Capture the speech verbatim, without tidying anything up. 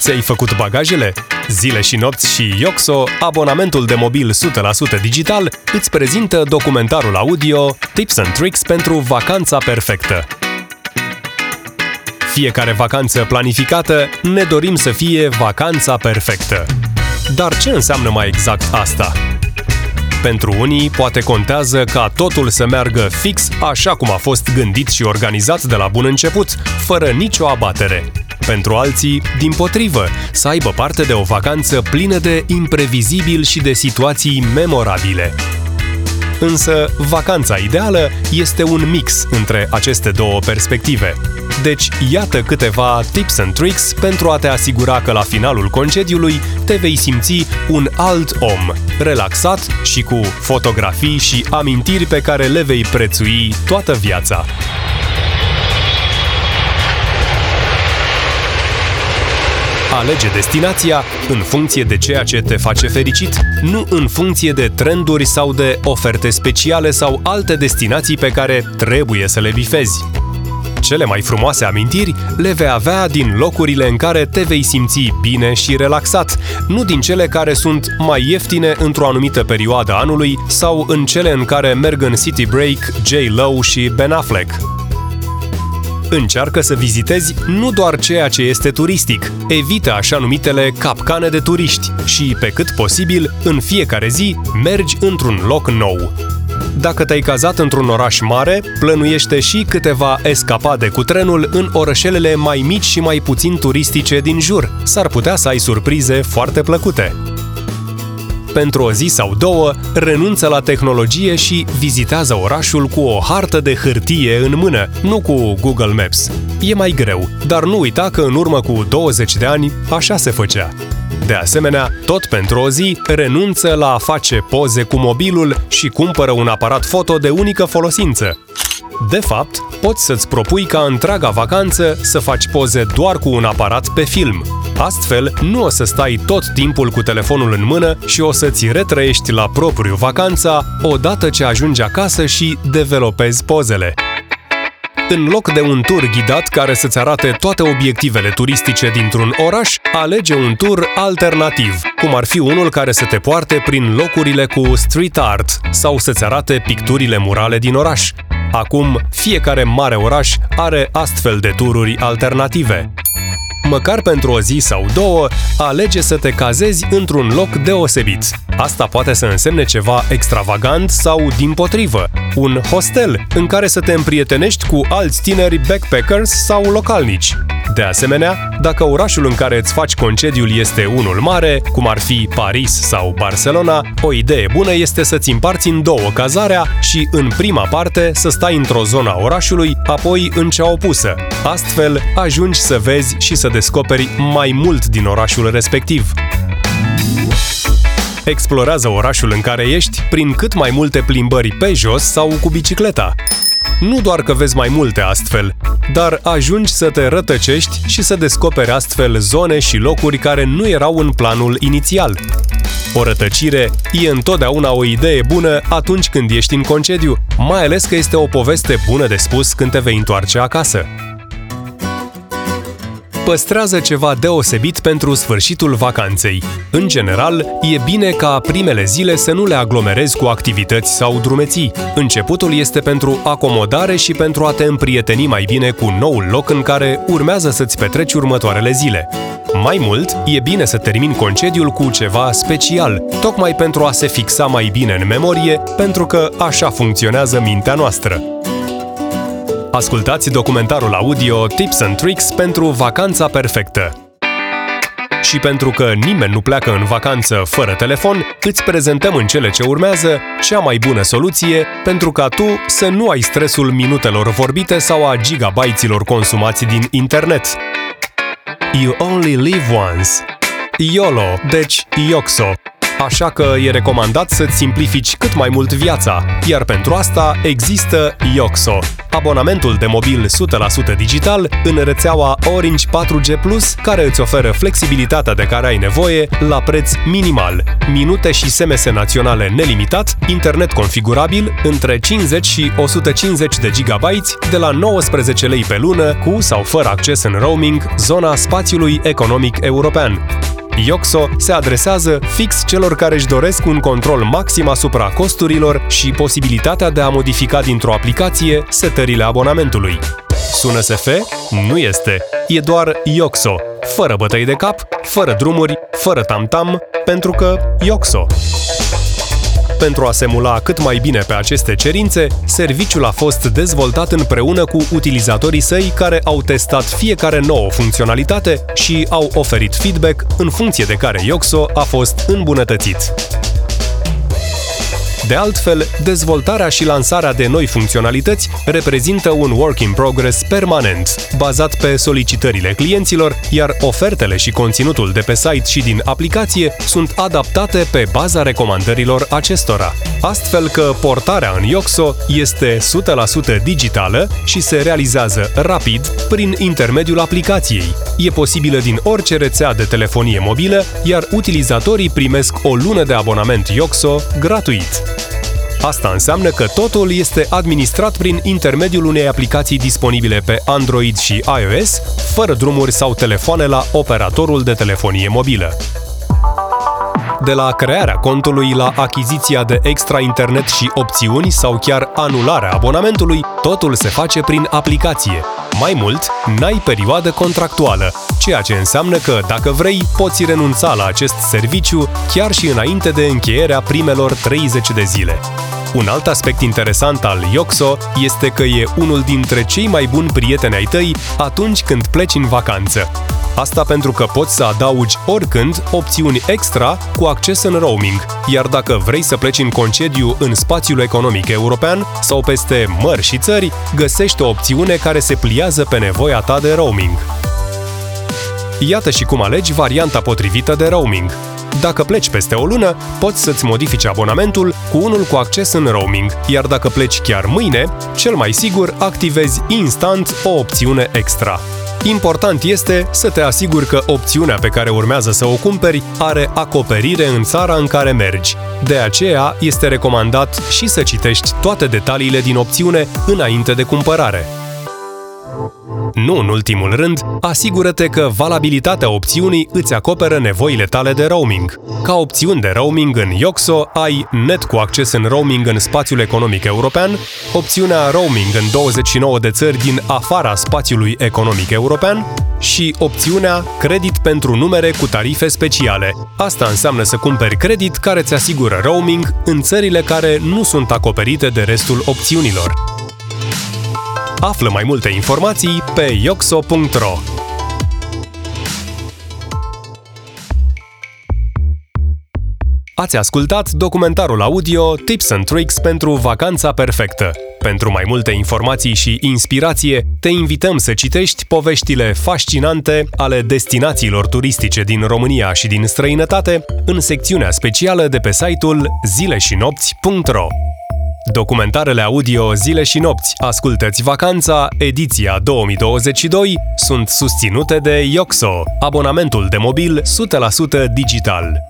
Ți-ai făcut bagajele? Zile și Nopți și YOXO, abonamentul de mobil o sută la sută digital, îți prezintă documentarul audio Tips and Tricks pentru vacanța perfectă. Fiecare vacanță planificată ne dorim să fie vacanța perfectă. Dar ce înseamnă mai exact asta? Pentru unii, poate contează ca totul să meargă fix așa cum a fost gândit și organizat de la bun început, fără nicio abatere. Pentru alții, dimpotrivă, să aibă parte de o vacanță plină de imprevizibil și de situații memorabile. Însă, vacanța ideală este un mix între aceste două perspective. Deci, iată câteva tips and tricks pentru a te asigura că la finalul concediului te vei simți un alt om, relaxat și cu fotografii și amintiri pe care le vei prețui toată viața. Alege destinația în funcție de ceea ce te face fericit, nu în funcție de trenduri sau de oferte speciale sau alte destinații pe care trebuie să le bifezi. Cele mai frumoase amintiri le vei avea din locurile în care te vei simți bine și relaxat, nu din cele care sunt mai ieftine într-o anumită perioadă a anului sau în cele în care merg în city break J.Lo și Ben Affleck. Încearcă să vizitezi nu doar ceea ce este turistic, evită așa numitele capcane de turiști și, pe cât posibil, în fiecare zi mergi într-un loc nou. Dacă te-ai cazat într-un oraș mare, plănuiește și câteva escapade cu trenul în orășelele mai mici și mai puțin turistice din jur. S-ar putea să ai surprize foarte plăcute. Pentru o zi sau două, renunță la tehnologie și vizitează orașul cu o hartă de hârtie în mână, nu cu Google Maps. E mai greu, dar nu uita că în urmă cu douăzeci de ani așa se făcea. De asemenea, tot pentru o zi, renunță la a face poze cu mobilul și cumpără un aparat foto de unică folosință. De fapt, poți să-ți propui ca întreaga vacanță să faci poze doar cu un aparat pe film. Astfel, nu o să stai tot timpul cu telefonul în mână și o să-ți retrăiești la propriu vacanța odată ce ajungi acasă și developezi pozele. În loc de un tur ghidat care să-ți arate toate obiectivele turistice dintr-un oraș, alege un tur alternativ, cum ar fi unul care să te poarte prin locurile cu street art sau să-ți arate picturile murale din oraș. Acum, fiecare mare oraș are astfel de tururi alternative. Măcar pentru o zi sau două, alege să te cazezi într-un loc deosebit. Asta poate să însemne ceva extravagant sau, dimpotrivă, un hostel în care să te împrietenești cu alți tineri backpackers sau localnici. De asemenea, dacă orașul în care îți faci concediul este unul mare, cum ar fi Paris sau Barcelona, o idee bună este să-ți împarți în două cazarea și, în prima parte, să stai într-o zonă a orașului, apoi în cea opusă. Astfel, ajungi să vezi și să descoperi mai mult din orașul respectiv. Explorează orașul în care ești prin cât mai multe plimbări pe jos sau cu bicicleta. Nu doar că vezi mai multe astfel, dar ajungi să te rătăcești și să descoperi astfel zone și locuri care nu erau în planul inițial. O rătăcire e întotdeauna o idee bună atunci când ești în concediu, mai ales că este o poveste bună de spus când te vei întoarce acasă. Păstrează ceva deosebit pentru sfârșitul vacanței. În general, e bine ca primele zile să nu le aglomerezi cu activități sau drumeții. Începutul este pentru acomodare și pentru a te împrieteni mai bine cu noul loc în care urmează să-ți petreci următoarele zile. Mai mult, e bine să termini concediul cu ceva special, tocmai pentru a se fixa mai bine în memorie, pentru că așa funcționează mintea noastră. Ascultați documentarul audio Tips and Tricks pentru vacanța perfectă. Și pentru că nimeni nu pleacă în vacanță fără telefon, îți prezentăm în cele ce urmează cea mai bună soluție pentru ca tu să nu ai stresul minutelor vorbite sau a gigabaiților consumați din internet. You only live once. YOLO, deci YOXO. Așa că e recomandat să-ți simplifici cât mai mult viața, iar pentru asta există YOXO, abonamentul de mobil o sută la sută digital în rețeaua Orange patru G plus, care îți oferă flexibilitatea de care ai nevoie la preț minimal, minute și S M S naționale nelimitat, internet configurabil între cincizeci și o sută cincizeci de G B de la nouăsprezece lei pe lună, cu sau fără acces în roaming, zona spațiului economic european. YOXO se adresează fix celor care își doresc un control maxim asupra costurilor și posibilitatea de a modifica dintr-o aplicație setările abonamentului. Sună S F? Nu este. E doar YOXO. Fără bătăi de cap, fără drumuri, fără tamtam, pentru că YOXO. Pentru a se mula cât mai bine pe aceste cerințe, serviciul a fost dezvoltat împreună cu utilizatorii săi, care au testat fiecare nouă funcționalitate și au oferit feedback în funcție de care YOXO a fost îmbunătățit. De altfel, dezvoltarea și lansarea de noi funcționalități reprezintă un work in progress permanent, bazat pe solicitările clienților, iar ofertele și conținutul de pe site și din aplicație sunt adaptate pe baza recomandărilor acestora. Astfel că portarea în YOXO este o sută la sută digitală și se realizează rapid prin intermediul aplicației. E posibilă din orice rețea de telefonie mobilă, iar utilizatorii primesc o lună de abonament YOXO gratuit. Asta înseamnă că totul este administrat prin intermediul unei aplicații disponibile pe Android și iOS, fără drumuri sau telefoane la operatorul de telefonie mobilă. De la crearea contului la achiziția de extra internet și opțiuni sau chiar anularea abonamentului, totul se face prin aplicație. Mai mult, n-ai perioadă contractuală, ceea ce înseamnă că, dacă vrei, poți renunța la acest serviciu chiar și înainte de încheierea primelor treizeci de zile. Un alt aspect interesant al YOXO este că e unul dintre cei mai buni prieteni ai tăi atunci când pleci în vacanță. Asta pentru că poți să adaugi oricând opțiuni extra cu acces în roaming, iar dacă vrei să pleci în concediu în spațiul economic european sau peste mări și țări, găsești o opțiune care se pliază pe nevoia ta de roaming. Iată și cum alegi varianta potrivită de roaming. Dacă pleci peste o lună, poți să-ți modifici abonamentul cu unul cu acces în roaming, iar dacă pleci chiar mâine, cel mai sigur activezi instant o opțiune extra. Important este să te asiguri că opțiunea pe care urmează să o cumperi are acoperire în țara în care mergi. De aceea, este recomandat și să citești toate detaliile din opțiune înainte de cumpărare. Nu în ultimul rând, asigură-te că valabilitatea opțiunii îți acoperă nevoile tale de roaming. Ca opțiuni de roaming în YOXO ai net cu acces în roaming în spațiul economic european, opțiunea roaming în douăzeci și nouă de țări din afara spațiului economic european și opțiunea credit pentru numere cu tarife speciale. Asta înseamnă să cumperi credit care îți asigură roaming în țările care nu sunt acoperite de restul opțiunilor. Află mai multe informații pe yoxo punct ro. Ați ascultat documentarul audio Tips and Tricks pentru vacanța perfectă. Pentru mai multe informații și inspirație, te invităm să citești poveștile fascinante ale destinațiilor turistice din România și din străinătate în secțiunea specială de pe site-ul zile și nopți punct ro. Documentarele audio Zile și Nopți, Ascultă-ți Vacanța, ediția două mii douăzeci și doi, sunt susținute de YOXO, abonamentul de mobil o sută la sută digital.